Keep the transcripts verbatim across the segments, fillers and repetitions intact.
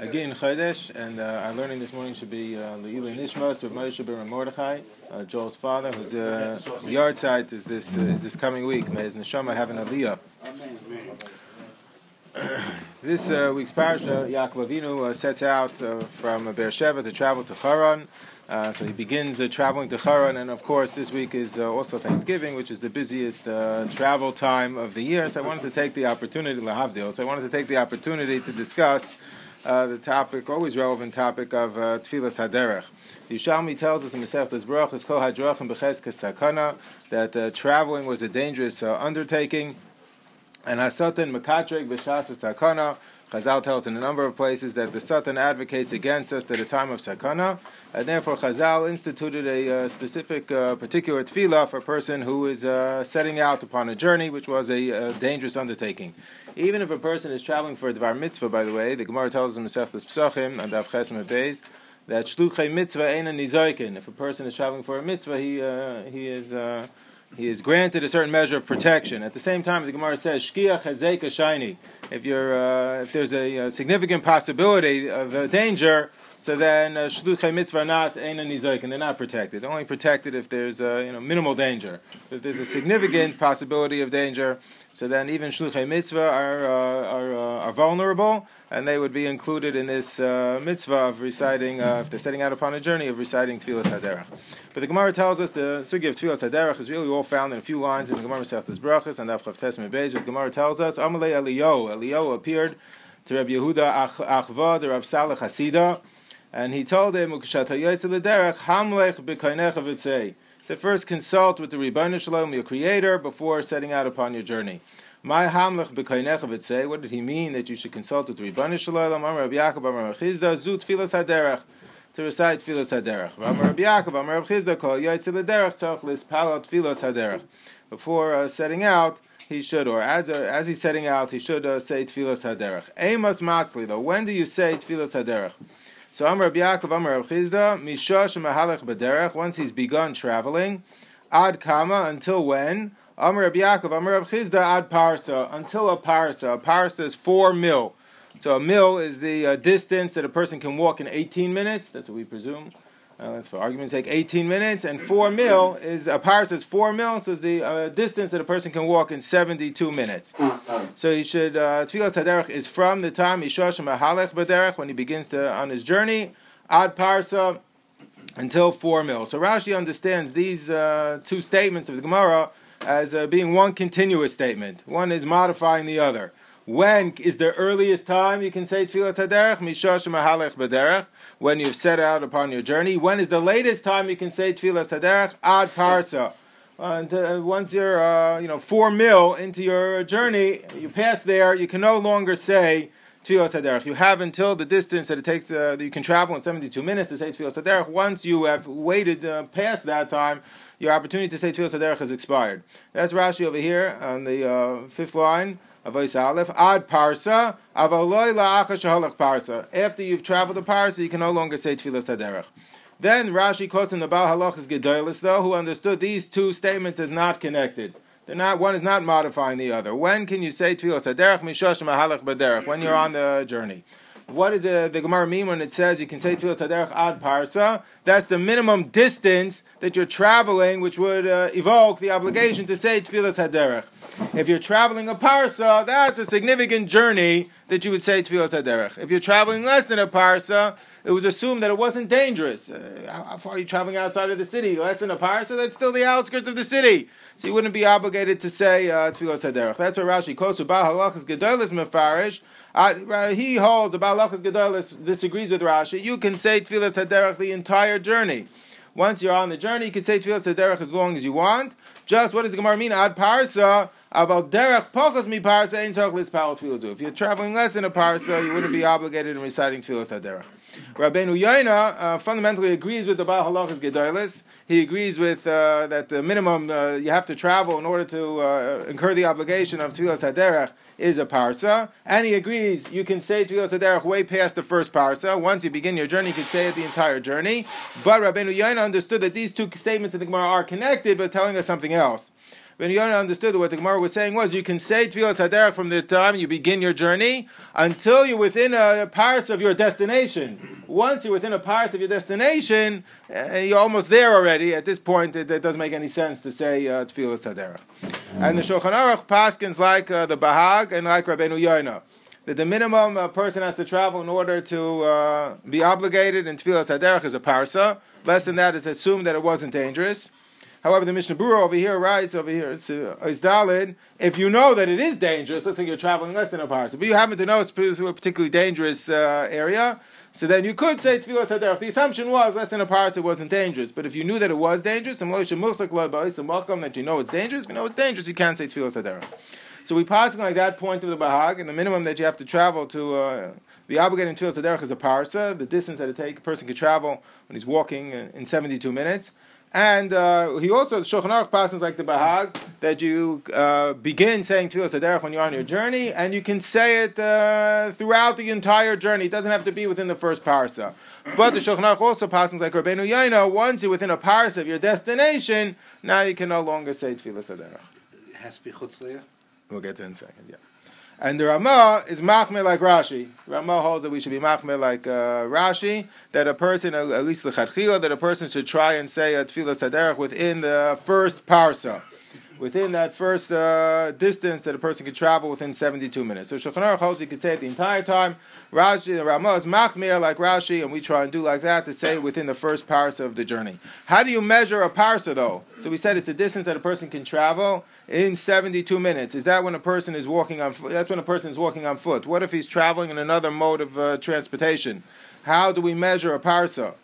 Again, Chodesh, and uh, our learning this morning should be Le'ilei Nishmas of Moshe ben Mordechai, uh, Joel's father, whose uh, yard site is this uh, is this coming week. May his neshama have an aliyah. This uh, week's parasha, Yaakov Avinu uh, sets out uh, from uh, Beersheba to travel to Haran. Uh, so he begins uh, traveling to Haran, and of course this week is uh, also Thanksgiving, which is the busiest uh, travel time of the year. So I wanted to take the opportunity, Lahavdil, so I wanted to take the opportunity to discuss Uh, the topic, always relevant topic, of uh, Tfilas HaDerech. The Yushalmi tells us in Masechtas Brachos, Kol HaDrachim B'Cheskes Sakana, that uh, traveling was a dangerous uh, undertaking. And HaSatan Mekatreg B'Shas V'Sakana, Chazal tells in a number of places that the Satan advocates against us at a time of Sakana, and therefore Chazal instituted a uh, specific, uh, particular tefillah for a person who is uh, setting out upon a journey, which was a uh, dangerous undertaking. Even if a person is traveling for a Dvar Mitzvah, by the way, the Gemara tells us in Masechtas Pesachim, and Daf Ches Amud Beis, that Shluchei Mitzvah Eina Nizokin. If a person is traveling for a mitzvah, he uh, he is uh, he is granted a certain measure of protection. At the same time, the Gemara says Shkiach Hazeka Shiny. If you're uh, if there's a, a significant possibility of uh, danger, so then Shluchei uh, Mitzvah not Eina Nizokin. They're not protected. They're only protected if there's uh, you know minimal danger. If there's a significant possibility of danger, so then even Shluchei Mitzvah are, uh, are, uh, are vulnerable, and they would be included in this uh, mitzvah of reciting, uh, if they're setting out upon a journey, of reciting Tfilas HaDerech. But the Gemara tells us the sugya of Tfilas HaDerech is really all found in a few lines in the Gemara Masechtas Brachos and Daf Chavtes Amud Beis. The Gemara tells us, Amalei Eliyahu, Eliyahu appeared to Rabbi Yehuda Achva, the Rav Saleh Hasidah, and he told him, Ukeshat hayotzei l'derech, hamlech b'kainecha v'tzei. So first consult with the Ribbono Shalom, your Creator, before setting out upon your journey. My hamlech b'kainecha v'tzei. What did he mean that you should consult with the Ribbono Shalom? Amar Rabbi Yaakov, Amar Rav Chizda, zu tfilas haderech, to recite tfilas haderech. Amar Rabbi Yaakov, Amar Rav Chizda, kol yotzei l'derech, toch lispalot tfilas haderech. Before uh, setting out, he should, or as uh, as he's setting out, he should uh, say tfilas haderech. Amos matzli, though. When do you say tfilas haderech? So Amar Rabbi Yaakov, Amar Rav Chizda, Mishosh Mahalach B'derech, once he's begun traveling, Ad Kama, until when? Amar Rabbi Yaakov, Amar Rav Chizda, Ad Parsa, until a Parsa. A Parsa is four mil. So a mil is the uh, distance that a person can walk in eighteen minutes. That's what we presume. Uh, that's for argument's sake, eighteen minutes. And four mil is, a Parsa is four mil, so it's the uh, distance that a person can walk in seventy-two minutes. So he should, uh, Tfilas HaDerech is from the time Mishosh Mahalech B'derech, when he begins to, on his journey, Ad Parsa, until four mil. So Rashi understands these uh, two statements of the Gemara as uh, being one continuous statement. One is modifying the other. When is the earliest time you can say Tfilas HaDerech? Mishosh Mahalech B'derech, when you've set out upon your journey. When is the latest time you can say Tfilas HaDerech? Ad Parsa. And, uh, once you're uh, you know, four mil into your journey, you pass there, you can no longer say Tfilas HaDerech. You have until the distance that it takes uh, that you can travel in seventy-two minutes to say Tfilas HaDerech. Once you have waited uh, past that time, your opportunity to say Tfilas HaDerech has expired. That's Rashi over here on the uh, fifth line. Avos Aleph, Ad Parsa, Avaloi La'achar Shehalach Parsa. After you've traveled to Parsa, you can no longer say Tfilas HaDerech. Then Rashi quotes in the Baal Halachas Gedolos, though, who understood these two statements as not connected. They're not, one is not modifying the other. When can you say Tfilas HaDerech? Mishosh Mahalach B'derech, when you're on the journey. What does uh, the Gemara mean when it says you can say Tfilas HaDerech Ad Parsa? That's the minimum distance that you're traveling, which would uh, evoke the obligation to say Tfilas HaDerech. If you're traveling a parsa, that's a significant journey that you would say Tfilas HaDerech. If you're traveling less than a parsa, it was assumed that it wasn't dangerous. Uh, how, how far are you traveling outside of the city? Less than a parsa? That's still the outskirts of the city. So you wouldn't be obligated to say uh, Tfilas HaDerech. That's what Rashi quotes. Ba'halachas Gedolos Mefarish. Uh, he holds, the Ba'halachas Gedolos disagrees with Rashi. You can say Tfilas HaDerech the entire journey. Once you're on the journey, you can say Tfilas HaDerech as long as you want. Just what does the Gemara mean? Ad parsa. If you're traveling less than a parsa, you wouldn't be obligated in reciting Tfilas HaDerech. Rabbeinu Yoina uh, fundamentally agrees with the Baal Halachas Gedolos. He agrees with uh, that the minimum uh, you have to travel in order to uh, incur the obligation of Tfilas HaDerech is a parsa. And he agrees you can say Tfilas HaDerech way past the first parsa. Once you begin your journey, you can say it the entire journey. But Rabbeinu Yoina understood that these two statements in the Gemara are connected, but telling us something else. Ben Yonah understood what the Gemara was saying was, you can say Tfilas Haderech from the time you begin your journey until you're within a paris of your destination. Once you're within a paris of your destination, uh, you're almost there already. At this point, it, it doesn't make any sense to say uh, Tfilas Haderech. Mm-hmm. And the Shulchan Aruch paskins like uh, the Bahag and like Rabbeinu Yonah, that the minimum a person has to travel in order to uh, be obligated in Tfilas Haderech is a parsa. Less than that is assumed that it wasn't dangerous. However, the Mishnah Berurah over here writes, over here, it's uh, Daled, if you know that it is dangerous, let's say you're traveling less than a parsa, but you happen to know it's through a particularly dangerous uh, area, so then you could say Tfilas Haderech. The assumption was less than a parsa, it wasn't dangerous. But if you knew that it was dangerous, that you know it's dangerous, you know it's dangerous, you can't say Tfilas Haderech. So we pass like that point of the Bahag, and the minimum that you have to travel to uh, be obligated in Tfilas Haderech is a parsa, the distance that it take, a person could travel when he's walking in seventy-two minutes. And uh, he also, Shulchan Aruch passes like the Bahag, that you uh, begin saying Tfilas Haderech when you're on your journey, and you can say it uh, throughout the entire journey. It doesn't have to be within the first parsa. But the Shulchan Aruch also passes like Rabbeinu Yonah, once you're within a parsa of your destination, now you can no longer say Tfilas Haderech. It has to be chutzliyah. We'll get to it in a second, yeah. And the Rama is machmir like Rashi. Rama holds that we should be machmir like uh, Rashi, that a person, uh, at least lechatchila, that a person should try and say a Tfilas Haderech within the first parsa, within that first uh, distance that a person could travel within seventy-two minutes. So Shulchan Aruch holds you could say it the entire time. Rashi, the Rama is machmir like Rashi, and we try and do like that to say within the first parsa of the journey. How do you measure a parsa though? So we said it's the distance that a person can travel in seventy-two minutes. Is that when a person is walking on foot? That's when a person is walking on foot. What if he's traveling in another mode of uh, transportation? How do we measure a parsa?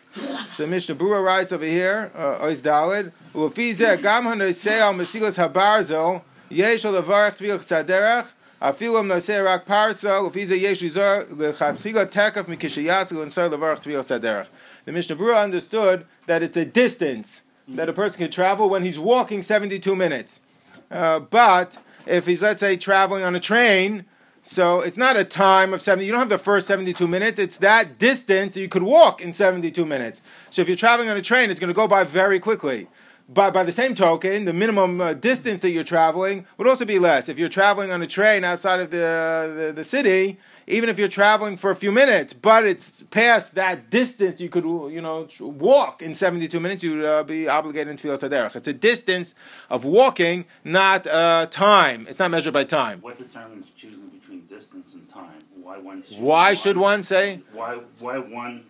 So Mishnah Berurah writes over here, Ois Daled, Ulefizeh gam hanoseah al mesilas habarzel yesh levarech Tfilas Haderech afilu hanoseah rak parsa ulefizeh yesh lizor lechatchila tekaf mikishayas l'nasar levarech Tfilas Haderech. The Mishnah Berurah understood that it's a distance that a person can travel when he's walking seventy-two minutes. Uh, but if he's, let's say, traveling on a train, so it's not a time of seventy. You don't have the first seventy-two minutes. It's that distance that you could walk in seventy-two minutes. So if you're traveling on a train, it's going to go by very quickly. But by the same token, the minimum uh, distance that you're traveling would also be less. If you're traveling on a train outside of the, the, the city, even if you're traveling for a few minutes, but it's past that distance you could, you know, walk in seventy-two minutes, you'd uh, be obligated to Tfilas Haderech. It's a distance of walking, not uh, time. It's not measured by time. What determines choosing between distance and time? Why one? Why should one, one say? Why? Why one?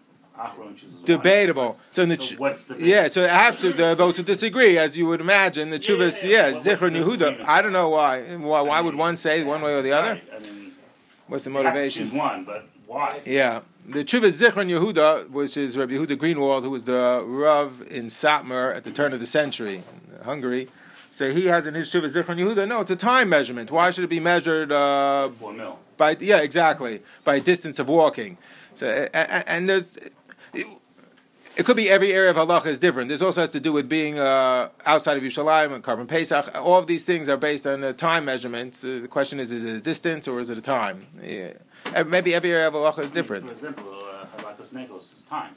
Debatable. So, in the so what's the yeah, so absolutely, those who disagree, as you would imagine, the tshuva is yeah, yeah, yeah. Zechron Yehuda. I don't know why. Why, why I mean, would one say one way or the other? Right. I mean, what's the motivation? One, but why? Yeah, the tshuva is Zechron Yehuda, which is Rabbi Yehuda Greenwald, who was the Rav in Satmar at the turn of the century, in Hungary. So he has in his tshuva Zechron Yehuda. No, it's a time measurement. Why should it be measured? Uh, Four mil. By yeah, exactly, by distance of walking. So and, and there's. It could be every area of halacha is different. This also has to do with being uh, outside of Yerushalayim and Karban Pesach. All of these things are based on uh, time measurements. Uh, the question is, is it a distance or is it a time? Yeah. Maybe every area of halacha is different. For example, uh, halakas negos is time.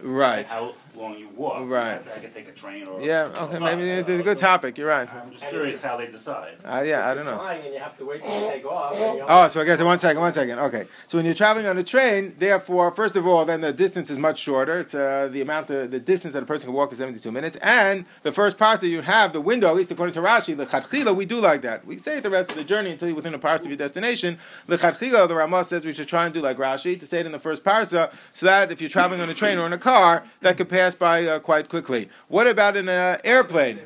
Right. How long you walk. Right. I could take a train or... Yeah, okay, maybe it's a good topic, you're right. I'm just curious how they decide. Uh, yeah, I don't know. And you have to wait till you take off. Oh, so I get to one second, one second, okay. So when you're traveling on a train, therefore, first of all, then the distance is much shorter. It's uh, the amount, of, the distance that a person can walk is seventy-two minutes, and the first parsa you have, the window, at least according to Rashi, lechatchila, we do like that. We say the rest of the journey until you're within a parsa of your destination. Lechatchila, the Rama says we should try and do like Rashi, to say it in the first parsa, so that if you're traveling on a train or in a car, Car, that could pass by uh, quite quickly. What about an uh, airplane?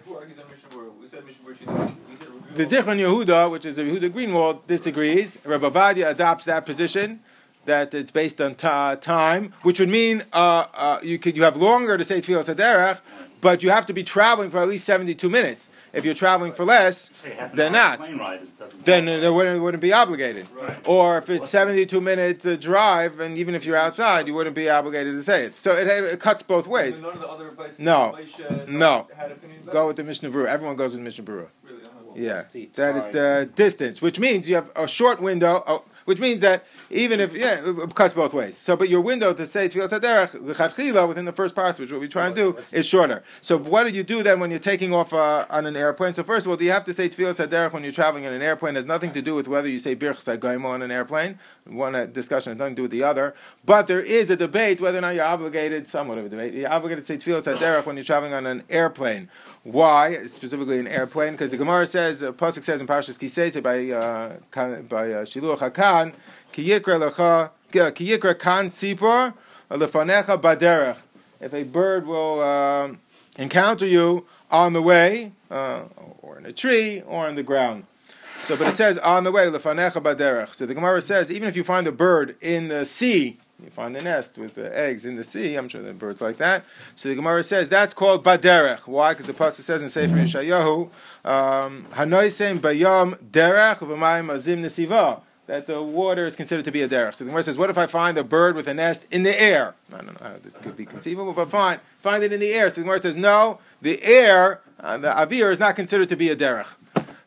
The Zichron Yehuda, which is Yehuda Greenwald, disagrees. Rabbi Avadia adopts that position, that it's based on ta- time, which would mean uh, uh, you could you have longer to say Tfilas Haderech, but you have to be traveling for at least seventy-two minutes. If you're traveling for less, they're not. Then they wouldn't, wouldn't be obligated. Right. Or if it's seventy-two minute drive, and even if you're outside, you wouldn't be obligated to say it. So it, it cuts both ways. None of the other no, no. Go with the Mishnah Berurah. Everyone goes with the Mishnah Berurah. Really? Yeah, that is the distance, which means you have a short window. Which means that even if, yeah, it cuts both ways. So, but your window to say Tfilas HaDerech, L'chadchila, within the first pass, which what we try and do, is shorter. So what do you do then when you're taking off uh, on an airplane? So first of all, do you have to say Tfilas HaDerech when you're traveling in an airplane? It has nothing to do with whether you say Birchas HaGaimo on an airplane. One discussion has nothing to do with the other. But there is a debate whether or not you're obligated, somewhat of a debate, you're obligated to say Tfilas HaDerech when you're traveling on an airplane. Why? Specifically an airplane. Because the Gemara says, uh, Pasuk says in Parshas Kisei by uh, by uh, Shiluach HaKan, Ki Yikra Kan Tzipor Lefanecha Baderech. If a bird will uh, encounter you on the way, uh, or in a tree, or on the ground. So, but it says, on the way, Lefanecha Baderech. So the Gemara says, even if you find a bird in the sea, you find the nest with the eggs in the sea. I'm sure there are birds like that. So the Gemara says that's called Baderech. Why? Because the Pasuk says in Sefer Yeshayahu, Hanoisem bayom derech v'mayim azim nesiva, that the water is considered to be a derech. So the Gemara says, what if I find a bird with a nest in the air? I don't know how this could be conceivable, but fine. Find it in the air. So the Gemara says, no, the air, uh, the avir, is not considered to be a derech.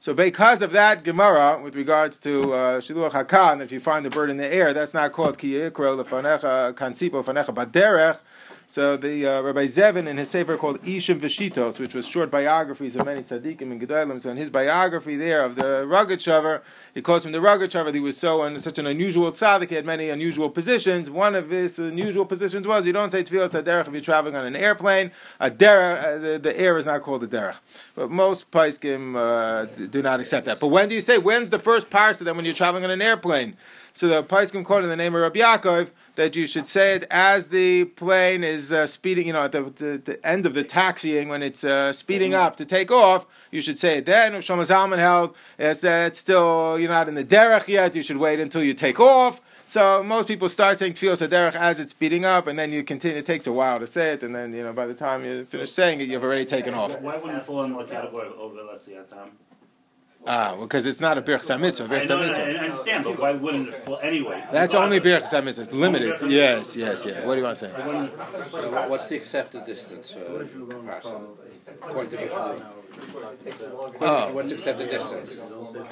So because of that Gemara, with regards to Shiluach uh, HaKan, if you find the bird in the air, that's not called Ki Yikra Lefanecha Kansipo Fanecha Baderech. So the uh, Rabbi Zevin in his sefer called Ishim Veshitos, which was short biographies of many tzaddikim and gedolim. So in his biography there of the Rugged Shavar, he quotes from the Rugged Shavar that he was so un, such an unusual tzaddik, he had many unusual positions. One of his unusual positions was you don't say Tfilas HaDerech if you're traveling on an airplane. A derech, uh, the, the air is not called a derech. But most paiskim uh, do not accept that. But when do you say, when's the first parsa then when you're traveling on an airplane? So the paiskim quote in the name of Rabbi Yaakov, that you should say it as the plane is uh, speeding, you know, at the, the, the end of the taxiing, when it's uh, speeding up to take off, you should say it then. If Shlomo Zalman held, it's, uh, it's still, you're not in the derech yet, you should wait until you take off. So most people start saying Tfilas HaDerech as it's speeding up, and then you continue, it takes a while to say it, and then, you know, by the time you finish saying it, you've already taken off. Why wouldn't it fall in the category of over, let's see, at time? Ah, because well, it's not a Birchas HaMitzvah. Birchas HaMitzvah. I understand, but why wouldn't it? Well, anyway. That's only Birchas HaMitzvah. It's limited. Yes, yes, yeah. What do you want to say? What's the accepted distance for comparison? According to Birchas HaMitzvah. Oh. What's accepted distance?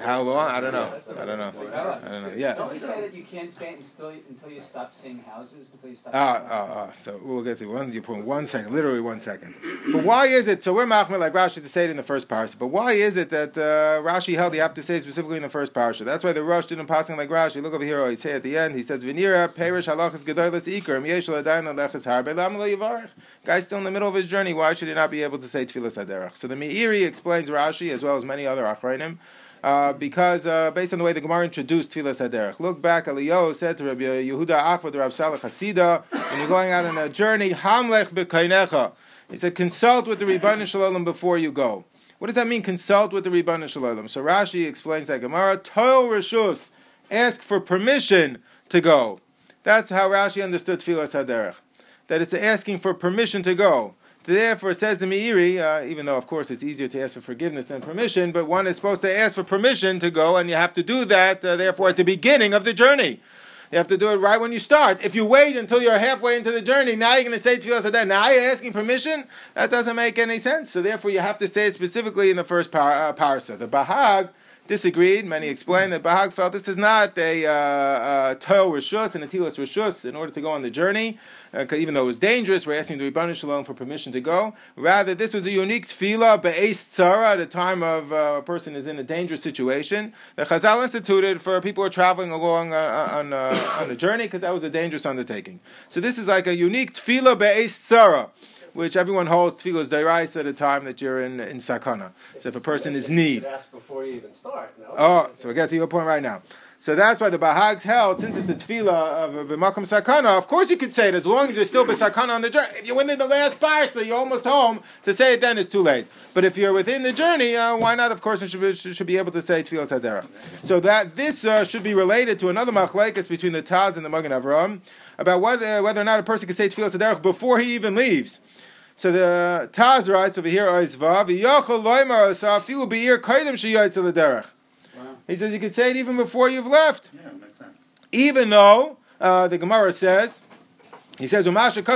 How long? I don't know. I don't know. I don't know. Yeah. Don't you say that you can't say it until you, until you stop seeing houses? Until you stop ah, seeing ah, ah. So we'll get to one. You put one second, literally one second. But why is it, so we're machmir like Rashi to say it in the first parasha, but why is it that uh, Rashi Rashi held you have to say specifically in the first parasha. That's why the Rosh didn't pass like Rashi. Look over here. Oh, he say at the end. He says, "V'nira perish halachas gedolos ikar miyesh l'adayin leches harbe l'am lo yivarech." Guy's still in the middle of his journey. Why should he not be able to say Tfilas HaDerech? So the Meiri explains Rashi as well as many other achronim. Uh, because uh, based on the way the Gemara introduced Tfilas HaDerech. Look back, Eliyahu said to Rabbi Yehuda Akva, the Rav Saleh Hasidah, when you're going out on a journey, Hamlech b'kainecha. He said, consult with the Ribbono Shel Olam before you go. What does that mean, consult with the Ribbono Shel Olam? So Rashi explains that Gemara, Toil Rishus, ask for permission to go. That's how Rashi understood Tfilas HaDerech, that it's asking for permission to go. Therefore, says the Meiri, uh, even though, of course, it's easier to ask for forgiveness than permission, but one is supposed to ask for permission to go, and you have to do that, uh, therefore, at the beginning of the journey. You have to do it right when you start. If you wait until you're halfway into the journey, now you're going to say Tfilas HaDerech. Now you're asking permission? That doesn't make any sense. So therefore, you have to say it specifically in the first par- uh, parasha. The Bahag disagreed. Many explained that Bahag felt this is not a uh, uh, Toil Rishus and a Tilas Rishus in order to go on the journey. Uh, even though it was dangerous, we're asking the Ribbono Shel Olam for permission to go. Rather, this was a unique tefillah be'es tzara at a time of uh, a person is in a dangerous situation. The Chazal instituted for people who are traveling along uh, on, uh, on a journey because that was a dangerous undertaking. So this is like a unique tefillah be'es tzara, which everyone holds tefillos derais at a time that you're in in sakana. So if a person is need, ask before you even start. No? Oh, so we get to your point right now. So that's why the Bahag's held, since it's a tefillah of b'makom sakana, of course you could say it as long as you're still b'sakana on the journey. If you're within the last parsa, you're almost home, to say it then is too late. But if you're within the journey, uh, why not? Of course you should be, should be able to say Tfilas HaDerech. So that this uh, should be related to another machlekes between the Taz and the Magen Avraham about what, uh, whether or not a person can say Tfilas HaDerech before he even leaves. So the Taz writes over here, he says you can say it even before you've left. Yeah, makes sense. Even though uh, the Gemara says, he says, you should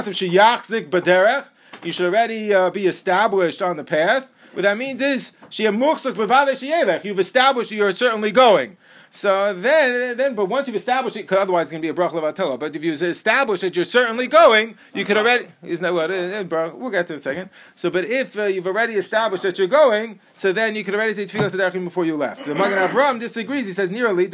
already uh, be established on the path. What that means is, you've established you're certainly going. So then, then, but once you've established it, because otherwise it's going to be a bracha levatala. But if you establish that you're certainly going, you could already. Isn't that what? Uh, we'll get to it in a second. So, but if uh, you've already established that you're going, so then you could already say tefillah sedachim before you left. The Magen Avraham disagrees. He says, "Nearly, you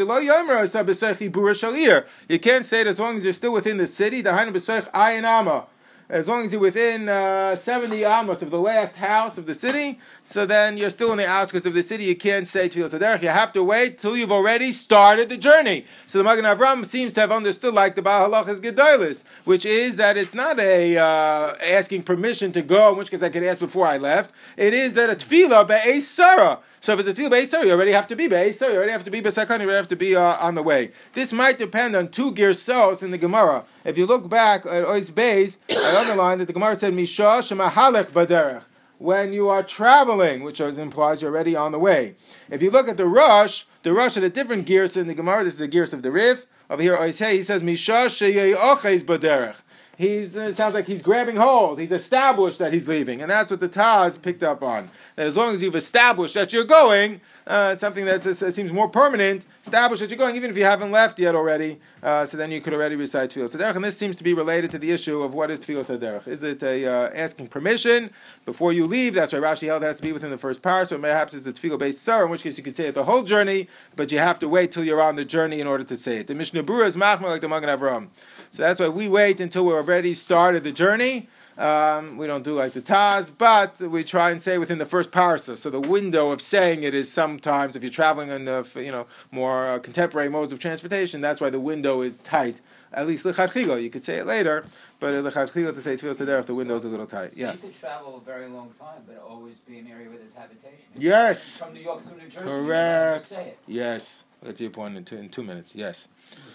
can't say it as long as you're still within the city." The Hainu b'soich ayin ama. As long as you're within uh, seventy amos of the last house of the city, so then you're still in the outskirts of the city. You can't say Tefillah Sederach. You have to wait till you've already started the journey. So the Magen Avraham seems to have understood, like the Baal Halachas Gedolos, which is that it's not a uh, asking permission to go, in which case I could ask before I left. It is that a Tefillah Be'ez Sarah. So if it's a tefillah be'ez sarah, you already have to be be'ez sarah, you already have to be b'sakon, you already have to be uh, on the way. This might depend on two gersos in the Gemara. If you look back at Ois Beis, I underlined that the Gemara said, Misha shemahalech baderech, when you are traveling, which implies you're already on the way. If you look at the Rosh, the Rosh had a different gersa in the Gemara. This is the gersa of the Rif. Over here, Ois Hey, he says, Misha sheyeoches baderech. He's, it sounds like he's grabbing hold. He's established that he's leaving. And that's what the Taz picked up on. That as long as you've established that you're going, uh, something that uh, seems more permanent, establish that you're going, even if you haven't left yet already, uh, so then you could already recite Tefillah Sederach. And this seems to be related to the issue of what is Tefillah Sederach. Is it a, uh, asking permission before you leave? That's why Rashi held it has to be within the first parah, so perhaps it's a Tefillah based Sarah, in which case you could say it the whole journey, but you have to wait till you're on the journey in order to say it. The Mishnah Berurah is Machmir like the Magen Avraham. So that's why we wait until we're already started the journey. Um, we don't do like the Taz, but we try and say within the first parsa. So the window of saying it is sometimes, if you're traveling in the, you know, more uh, contemporary modes of transportation, that's why the window is tight. At least l'chadchila, you could say it later, but l'chadchila to say Tefillah Sederach, the window's a little tight. So yeah. You could travel a very long time, but always be an area where there's habitation. If yes. From New York to New Jersey. Correct. You say it. Yes. That's your point in two, in two minutes. Yes.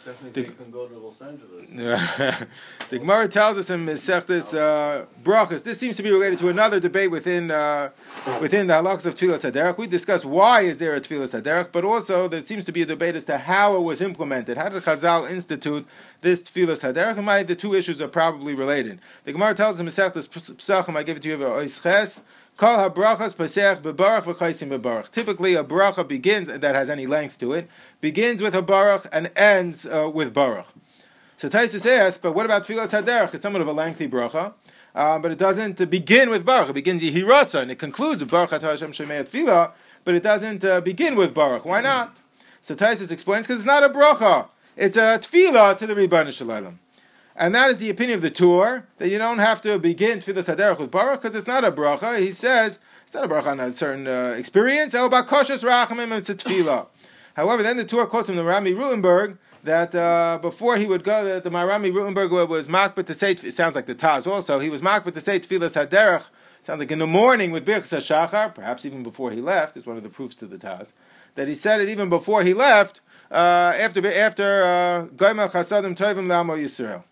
Definitely, you can go to Los Angeles. The Gemara tells us in Mesechtes uh, Brachos. This seems to be related to another debate within uh, within the halachas of Tefillah Sederach. We discussed why is there a Tefillah Sederach, but also there seems to be a debate as to how it was implemented. How did Chazal institute this Tefillah Sederach? And my, the two issues are probably related. The Gemara tells us in Mesechtes Pesachim. I give it to you over Ois Ches. Typically, a bracha begins, that has any length to it, begins with a baruch and ends uh, with baruch. So Taisus asks, but what about Tefillah Sederach? It's somewhat of a lengthy bracha, uh, but it doesn't begin with baruch. It begins Yehi Ratzon, and it concludes with baruch atah Hashem shemei tefillah, but it doesn't uh, begin with baruch. Why not? So Taisus explains, because it's not a bracha. It's a tefillah to the Ribbono Shel Olam. And that is the opinion of the Tur, that you don't have to begin Tefillah Sederach with baruch, because it's not a bracha. He says, it's not a bracha on a certain uh, experience. However, then the Tur quotes from the Marami Rutenberg, that uh, before he would go, that the Marami Rutenberg was makbet to say, it sounds like the Taz also, he was makbet to say Tefillah Sederach, sounds like in the morning with Birchas HaShachar, perhaps even before he left, is one of the proofs to the Taz, that he said it even before he left, uh, after after Goyim Chasadim Tovim L'Amo Yisrael.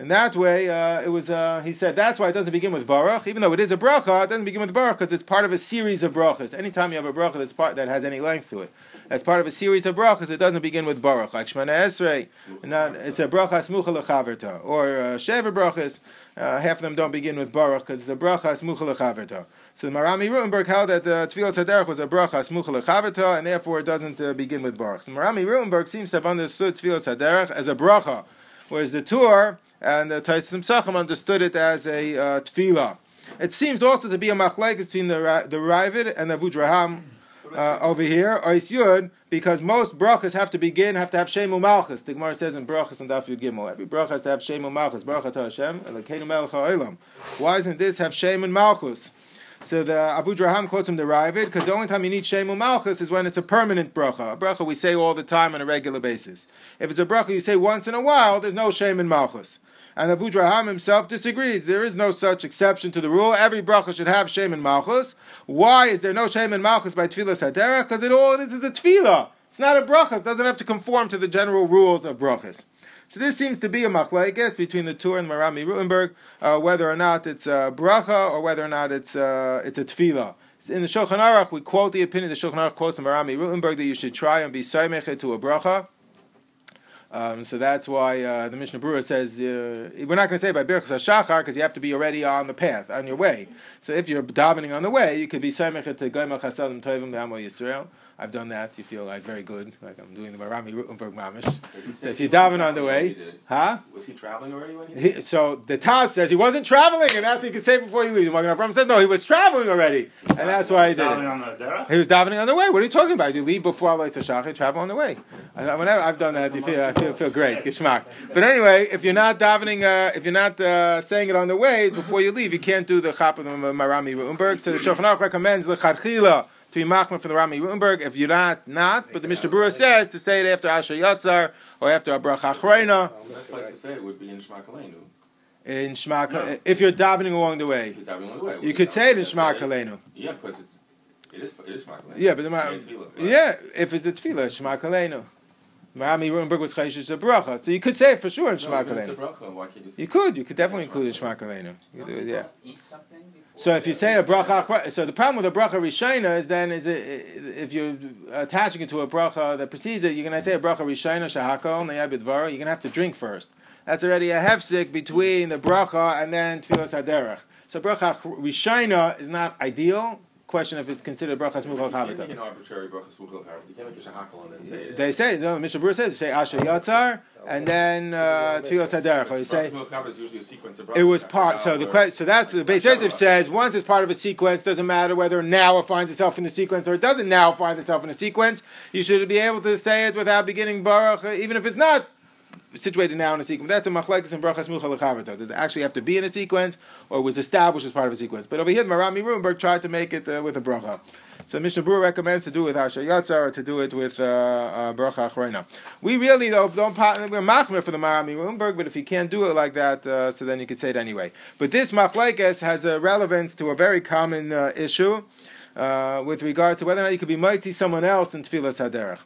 And that way, uh, it was. Uh, he said that's why it doesn't begin with baruch, even though it is a bracha. It doesn't begin with baruch because it's part of a series of brachas. Anytime you have a bracha that's part that has any length to it, that's part of a series of brachas. It doesn't begin with baruch, like Shemona Esrei. Not it's a bracha smucha lechaverta or uh, sheva brachas. Uh, half of them don't begin with baruch because it's a bracha smucha lechaverta. So the Marami Rutenberg held that the Tefillah Sederach was a bracha smucha lechaverta, and therefore it doesn't uh, begin with baruch. The Marami Rutenberg seems to have understood Tefillah Sederach as a bracha, whereas the Tur and the Taisus Pesachim understood it as a uh, tefillah. It seems also to be a machlekes between the Ra- the Ravid and the Avudraham uh, over here, Ois Yud, because most brachas have to begin, have to have Shem U'Malchus. The Gemara says in brachas and Daf Yud Gimel, every bracha has to have Shem U'Malchus. Baruch atah Hashem, Elokeinu melech ha'olam. Why doesn't this have Shem and Malchus? So the Avudraham quotes him the Ravid, because the only time you need Shem U'Malchus is when it's a permanent bracha. A bracha we say all the time on a regular basis. If it's a bracha you say once in a while, there's no Shem and Malchus. And Avudraham himself disagrees. There is no such exception to the rule. Every bracha should have Shem and Malchus. Why is there no Shem and Malchus by Tefillah Sederach? Because it all it is is a tefillah. It's not a bracha. It doesn't have to conform to the general rules of brachas. So this seems to be a machlekes between the Tur and Marami Rutenberg, uh, whether or not it's a bracha or whether or not it's a, it's a tefillah. In the Shulchan Aruch, we quote the opinion. The Shulchan Aruch quotes Marami Rutenberg that you should try and be soimechet to a bracha. Um, so that's why uh, the Mishnah Berurah says, uh, we're not going to say by Birchas HaShachar because you have to be already on the path, on your way. So if you're davening on the way, you could be Samechet to Goyim HaChasadim Tovim L'Amo Yisrael. I've done that. You feel like very good, like I'm doing the Rami Rutenberg Mamish. So if you're davening on the way, huh? Was he traveling already when he did it? So the Taz says he wasn't traveling, and that's what you can say before you leave. The Magen Avraham says no, he was traveling already, and that's why he did it. He was davening on the way. What are you talking about? You leave before Alayis Hashachar, travel on the way. I, whenever I've done that, you feel I feel feel great, Gishmak. But anyway, if you're not davening, uh, if you're not uh, saying it on the way before you leave, you can't do the Chap of the Rami Rutenberg. So the Shulchan Aruch recommends the Chadchila to be machmir from the Rami Rutenberg. If you're not, not. But the Mishnah Berurah says to say it after Asher Yatzar or after a Bracha Achrona. The best place to say it would be in Shema Kaleinu. In Shema, no. If you're davening along the way, along the way you could say it in Shema Kaleinu. Yeah, because it's it is it is Shema Kaleinu. Yeah, but the, it's the tefillah, right? Yeah, if it's a tefillah, Shema Kaleinu. Rami Rutenberg was chayshish bracha, so you could say it for sure in Shema Kaleinu. You could, you could definitely include in Shema Kaleinu. You could do it, yeah. Eat something. So if you say a bracha, so the problem with a bracha rishayna is then is it, if you're attaching it to a bracha that precedes it, you're going to say a bracha rishayna shahakol neyabidvara. You're going to have to drink first. That's already a hefsek between the bracha and then tefillas haderech. So bracha rishayna is not ideal. Question if it's considered bracha smuchal chavita. You can't make an arbitrary bracha smuchal chavita. You can't make a shahakal and then say it. They say, no, the Mishnah Berurah says, say Asher Yatzar, and then uh, Tfilas Haderech. Or you say, is usually a sequence of bracha. It was part, so, the, so that's, the Beis Yosef says, once it's part of a sequence, doesn't matter whether now it finds itself in the sequence or it doesn't now find itself in the sequence, you should be able to say it without beginning baruch, even if it's not situated now in a sequence. That's a machlekes and brachas muchal lechavata. Does it actually have to be in a sequence, or was established as part of a sequence? But over here, Rami Rutenberg tried to make it uh, with a bracha. So Mishnah Berurah recommends to do it with Asher Yatzar or to do it with uh, uh, bracha achrona. We really though don't we're machmir for the Rami Rutenberg, but if you can't do it like that, uh, so then you could say it anyway. But this machlekes has a relevance to a very common uh, issue uh, with regards to whether or not you could be mitzi someone else in tefillas haderech.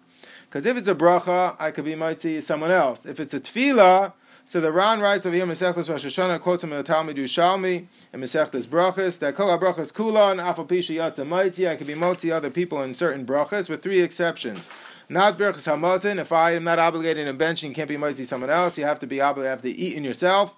Because if it's a bracha, I could be mitzi someone else. If it's a tefillah, so the Ran writes over here, Masechtas Rosh Hashanah, quotes him in the Talmud Yerushalmi, and Masechtas Brachas, that kol habrachas kulan, afal pi sheyatza mitzi, I could be mitzi other people in certain brachas, with three exceptions. Not brachas hamazon, if I am not obligated in benching, you can't be mitzi someone else, you have to be obligated, have to eat in yourself.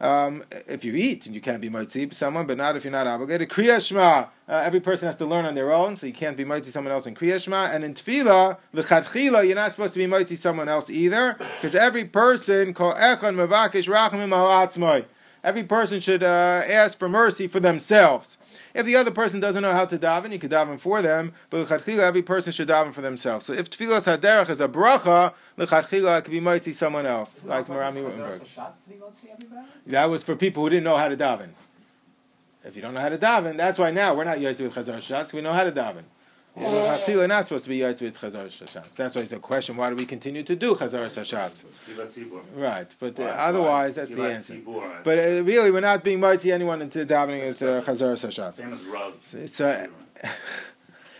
Um, if you eat, and you can't be mitzi someone, but not if you're not obligated. Kriya Shema, uh, every person has to learn on their own, so you can't be mitzi someone else in Kriya Shema. And in Tefillah, l'chadchila, you're not supposed to be mitzi someone else either, because every person, kol echad mevakesh rachamim al atzmai, every person should uh, ask for mercy for themselves. If the other person doesn't know how to daven, you could daven for them, but l'chadchila, every person should daven for themselves. So if Tefillas Haderech is a bracha, l'chadchila, it could be mitzi someone else, like Rami Rutenberg. That was for people who didn't know how to daven. If you don't know how to daven, that's why now we're not yotzi with chazar shatz, we know how to daven. L'chadchila are not supposed to be yotzi with chazar shatz. That's why it's a question, why do we continue to do chazar shatz? Right, but uh, otherwise, that's the answer. But uh, really, we're not being mitzi anyone into davening with uh, chazar shatz. Same as rubs. So,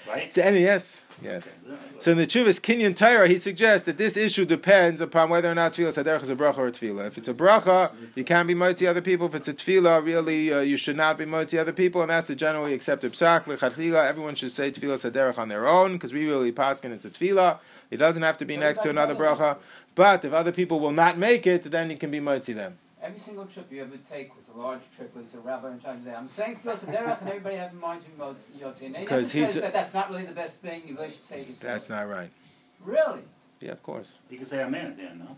right? Yes. Yes. So in the Chuvas Kinyan Torah, he suggests that this issue depends upon whether or not Tefillas Haderech is a bracha or a tefillah. If it's a bracha, you can't be mitzi other people. If it's a tefillah, really, uh, you should not be mitzi other people. And that's the generally accepted psak. L'chadchila, everyone should say Tefillas Haderech on their own, because we really paskin is a tefillah. It doesn't have to be next to another bracha. But if other people will not make it, then you can be mitzi them. Every single trip you ever take with a large trip with a rabbi and trying to say, I'm saying Tefillas Haderech and everybody have in mind to be Yotzi. And he never says that that's not really the best thing. You really should say yourself. That's not right. Really? Yeah, of course. You can say Amen at the end, no?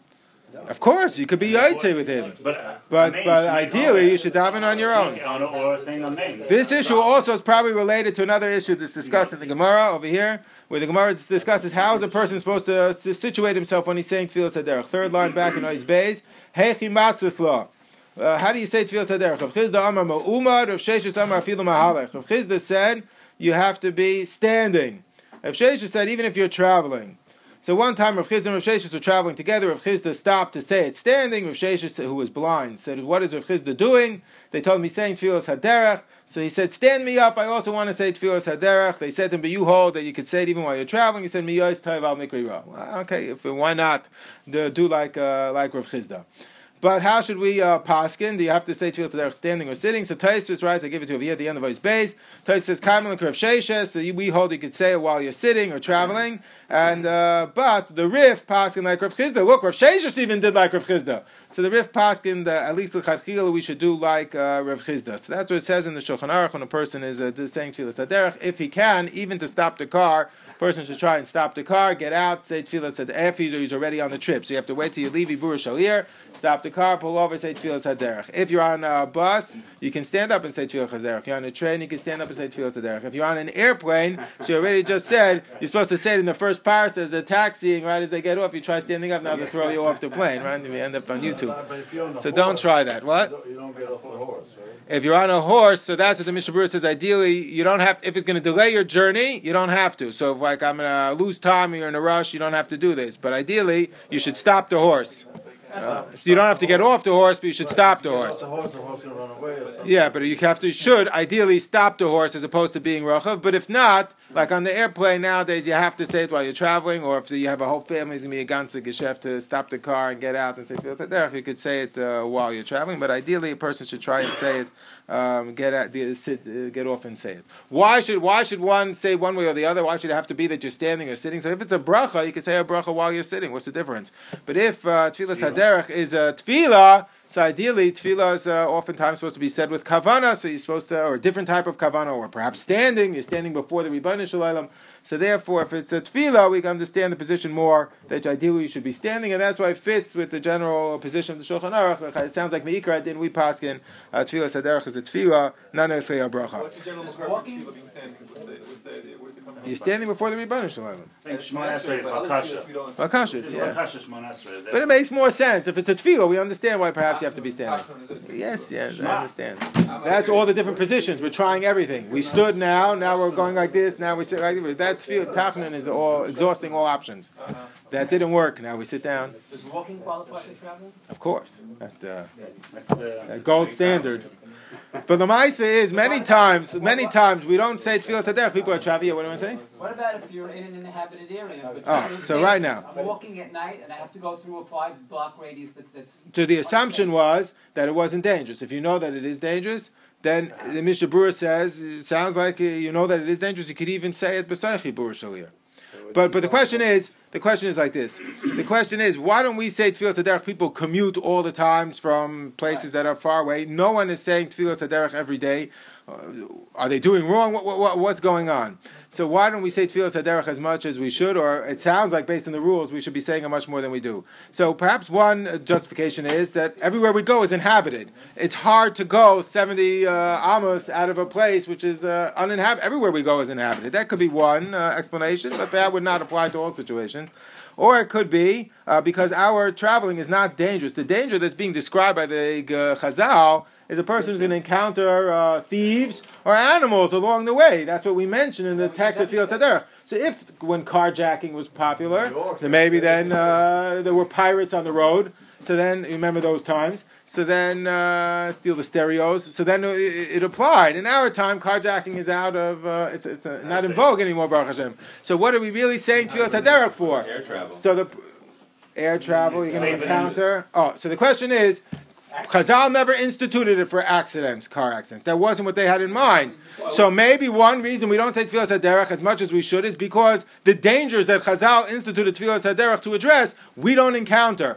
Of course, you could be Yotze with him. But, uh, but, amen, but ideally, you should daven on your own. Or saying amen. This issue also is probably related to another issue that's discussed in the Gemara over here, where the Gemara discusses how is a person supposed to situate himself when he's saying Tefillas Haderech. Third line back in Ois Beis, Hechi Matzis Lo. How do you say Tefillas Haderech? Rav Chizda Amar Ma'umad, Rav Sheshes Amar Afilu Mahalech. Rav Chizda said, you have to be standing. Rav Sheshes said, even if you're traveling. So one time Rav Chizda and Rav Sheshes were traveling together. Rav Chizda stopped to say it standing. Rav Sheshes, who was blind, said, what is Rav Chizda doing? They told him he's saying Tefillas Haderech. So he said, stand me up, I also want to say Tefillas Haderech. They said to him, but you hold that you could say it even while you're traveling. He said, Miyos Tov Al Mikri Ra. Well, okay, if, why not do like, uh, like Rav Chizda? But how should we uh, paskin? Do you have to say Tefillas Haderech standing or sitting? So Tosfos writes, I give it to you here at the end of his base. Tosfos says, Kamel Rav Sheshes, so we hold you could say it while you're sitting or traveling. And uh, but the Rif paskin like Rav Chizda. Look, Rav Sheshes even did like Rav Chizda. So the Rif paskin, the, at least l'chadchila, we should do like uh, Rav Chizda. So that's what it says in the Shulchan Aruch when a person is uh, saying Tefillas Haderech, if he can, even to stop the car Person should try and stop the car, get out, say tefillah at the afis, or he's already on the trip. So you have to wait till you leave Yibur Shalir, stop the car, pull over, say tefillah haderech. If you're on a bus, you can stand up and say tefillah haderech. If you're on a train, you can stand up and say tefillah haderech. If you're on an airplane, so you already just said, you're supposed to say it in the first paras as they're taxiing, right as they get off. You try standing up, now they throw you off the plane, right? And you end up on YouTube. So don't try that. What? You don't get off the horse, right? If you're on a horse, so that's what the Mishnah Berurah says. Ideally, you don't have to, if it's going to delay your journey, you don't have to. So if like I'm going to lose time or you're in a rush, you don't have to do this. But ideally, you should stop the horse. Uh, so you don't have to get off the horse, but you should stop the horse. Yeah, but you have to, you should ideally stop the horse as opposed to being rochav. But if not, like on the airplane nowadays, you have to say it while you're traveling, or if you have a whole family, it's going to be a ganze geschäft to stop the car and get out and say, you could say it uh, while you're traveling. But ideally, a person should try and say it, um, get out, sit, get off and say it. Why should why should one say one way or the other? Why should it have to be that you're standing or sitting? So if it's a bracha, you can say a bracha while you're sitting. What's the difference? But if uh, tefillah haderech is a tefillah, so ideally, tefillah is uh, oftentimes supposed to be said with kavana, so you're supposed to, or a different type of kavana, or perhaps standing, you're standing before the Ribono Shel Olam. So therefore, if it's a tefillah, we can understand the position more, that ideally you should be standing, and that's why it fits with the general position of the Shulchan Aruch. It sounds like me'ikra din, we paskin, uh, tefillah haderech is a tefillah, not necessarily a bracha. What's the general walking? You're standing before the Ribono Shel Olam. I think Shemona Esrei is bakasha. Bakasha, yeah. Bakasha, but it makes more sense. If it's a tefillah, we understand why perhaps you have to be standing. Yes, yes, I understand. That's all the different positions. We're trying everything. We stood now, now we're going like this, now we sit like this. That tefillah, tachnun, is all exhausting all options. That didn't work, now we sit down. Does walking qualify for travel? Of course. That's the, that's the, the gold standard. But the Maisa is many times, many times we don't say tefillah haderech. People are traveling. What do I say? What about if you're in an inhabited area? But oh, so right now I'm walking at night and I have to go through a five block radius. That's that's. So the assumption was that it wasn't dangerous. If you know that it is dangerous, then the Mishnah Berurah says it sounds like you know that it is dangerous. You could even say it b'soich Yibur Shalir. But but the question is. The question is like this. The question is, why don't we say Tefillah Haderech? People commute all the times from places that are far away. No one is saying Tefillah Haderech every day. Uh, are they doing wrong? What, what, what's going on? So why don't we say Tefillah Haderech as much as we should? Or it sounds like, based on the rules, we should be saying it much more than we do. So perhaps one justification is that everywhere we go is inhabited. It's hard to go seventy uh, amos out of a place which is uh, uninhabited. Everywhere we go is inhabited. That could be one uh, explanation, but that would not apply to all situations. Or it could be uh, because our traveling is not dangerous. The danger that's being described by the uh, Chazal is a person who's going to encounter uh, thieves or animals along the way. That's what we mentioned in the text of Tefillah Haderech. So if when carjacking was popular, so maybe then uh, there were pirates on the road. So then, remember those times. So then, uh, steal the stereos. So then it, it applied. In our time, carjacking is out of, uh, it's, it's uh, not in vogue anymore, Baruch Hashem. So what are we really saying Tefillah Haderech for? Air travel. So the air travel, you're going to encounter. Oh, so the question is, Chazal never instituted it for accidents, car accidents. That wasn't what they had in mind. So maybe one reason we don't say Tefillah Haderech as much as we should is because the dangers that Chazal instituted Tefillah Haderech to address, we don't encounter.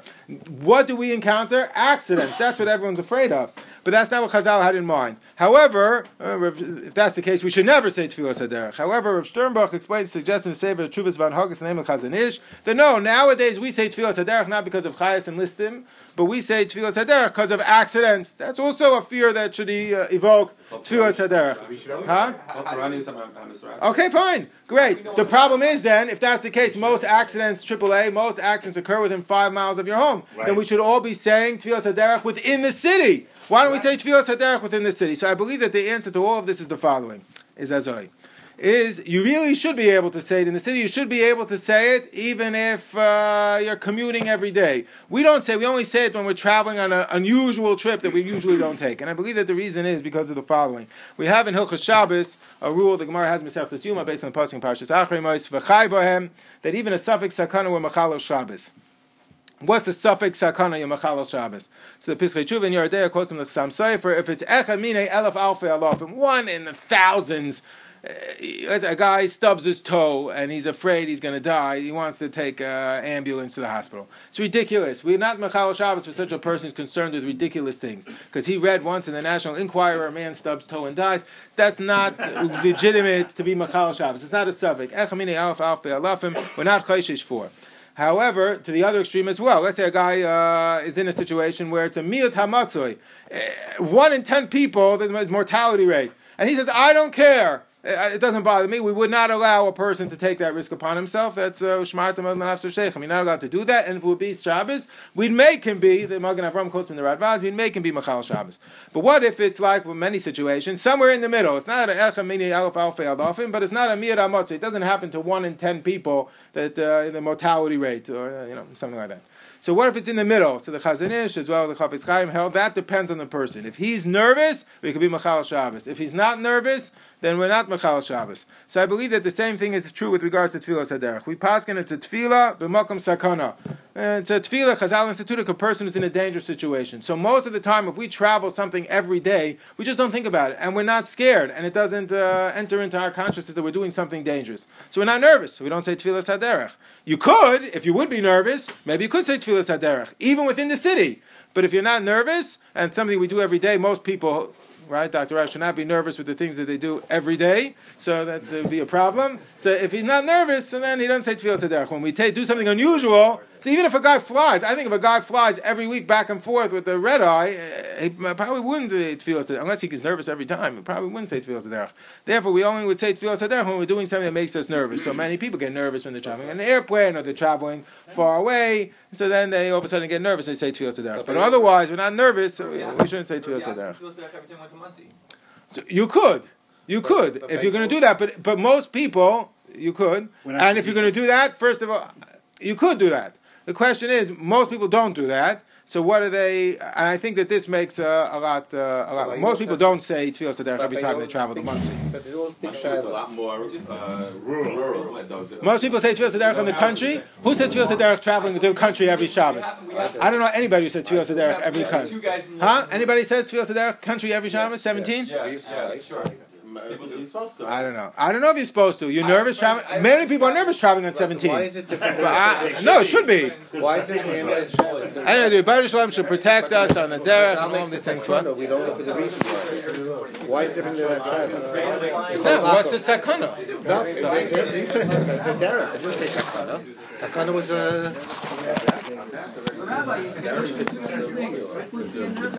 What do we encounter? Accidents. That's what everyone's afraid of. But that's not what Chazal had in mind. However, uh, if that's the case, we should never say Tefillah Haderech. However, Rav Sternbach explains the suggestion of Sefer Teshuvos Van Hogas and Emel Chazan Ish that no, nowadays we say Tefillah Haderech not because of Chayas and Listim, but we say Tefillah Haderech because of accidents. That's also a fear that should uh, evoke Tefillah Haderech. Huh? Okay, fine. Great. The problem is then, if that's the case, most accidents, triple A, most accidents occur within five miles of your home. Right. Then we should all be saying Tefillah Haderech within the city. Why don't we say Tefillah Haderech within the city? So I believe that the answer to all of this is the following. Is Azoi. Is you really should be able to say it in the city. You should be able to say it even if uh, you're commuting every day. We don't say, we only say it when we're traveling on an unusual trip that we usually don't take. And I believe that the reason is because of the following. We have in Hilchos Shabbos a rule, the Gemara has Masechtas this Yoma, based on the Pasuk in Parshas Achrei Mois, V'chai Bohem, that even a suffix sakana were Machal Shabbos. What's the suffix sakana yomachal Shabbos? So the Pesachei Teshuvah in Yeridea quotes him the Chassam Sofer. If it's echad minei elef alfei alofim, one in the thousands, a guy stubs his toe and he's afraid he's going to die. He wants to take an ambulance to the hospital. It's ridiculous. We're not Mechal Shabbos for such a person who's concerned with ridiculous things. Because he read once in the National Enquirer, a man stubs toe and dies. That's not legitimate to be Mechal Shabbos. It's not a suffix. We're not chayshish for. However, to the other extreme as well. Let's say a guy uh, is in a situation where it's a miyut hamatzoi. One in ten people, there's mortality rate. And he says, I don't care. It doesn't bother me. We would not allow a person to take that risk upon himself. That's Shmartam uh, L'Nafsho Sheichem. You're not allowed to do that. And if it would be Shabbos, we'd make him be, the Magen Avram quotes from the Radvaz, we'd make him be Machal Shabbos. But what if it's like with many situations, somewhere in the middle? It's not an Echa Mini Alef Alfei Alofim, but it's not a Mir Amotzi. It doesn't happen to one in ten people, that uh, the mortality rate, or you know, something like that. So what if it's in the middle? So the Chazon Ish, as well as the Chafetz Chaim, held that depends on the person. If he's nervous, we could be Machal Shabbos. If he's not nervous, then we're not Mechal Shabbos. So I believe that the same thing is true with regards to Tefillah Saderach. We paskin, it's a Tefillah, b'makom sakana. It's a Tefillah, Chazal instituted, a person who's in a dangerous situation. So most of the time, if we travel something every day, we just don't think about it, and we're not scared, and it doesn't uh, enter into our consciousness that we're doing something dangerous. So we're not nervous, so we don't say Tefillah Saderach. You could, if you would be nervous, maybe you could say Tefillah Saderach, even within the city. But if you're not nervous, and something we do every day, most people... Right, Doctor Reich should not be nervous with the things that they do every day, so that would be a problem. So if he's not nervous, so then he doesn't say Tefillah Saderach. When we take, do something unusual, so even if a guy flies, I think if a guy flies every week back and forth with the red eye, he probably wouldn't say Tefillah Saderach, unless he's nervous every time, he probably wouldn't say Tefillah Saderach. Therefore, we only would say Tefillah Saderach when we're doing something that makes us nervous. So many people get nervous when they're traveling in an airplane or they're traveling far away, so then they all of a sudden get nervous and they say Tefillah Saderach. But otherwise, we're not nervous, so we, we shouldn't say Tefillah Saderach. So you could, you but, could, but if you're going to do that, but but most people, you could, and if you're going to do that, first of all, you could do that. The question is, most people don't do that, so what are they, and I think that this makes uh, a lot, uh, a lot, most people don't say Tefillah Saderach every time they travel to Muncie. But it's a lot more uh, rural, rural. Most people say Tefillah Saderach in the country. Who says Tefillah Saderach traveling to the country every Shabbos? I don't know anybody who says Tefillah Saderach every country. Huh? Anybody says Tefillah Saderach country every Shabbos? seventeen? Yeah, sure. You're supposed to. I don't know. I don't know if you're supposed to. You're I, nervous traveling. Many people are nervous traveling at seventeen. Why is it different? I, it no, it should be. Why is it different? I don't know. The Rebbeinu Shalom should protect us on the derech and all these things. What? We don't look at the reason why. Why is it different than that? It's not. What's a sakana? No, it's not. It's a derech. I wouldn't say sakana. Sakana was a.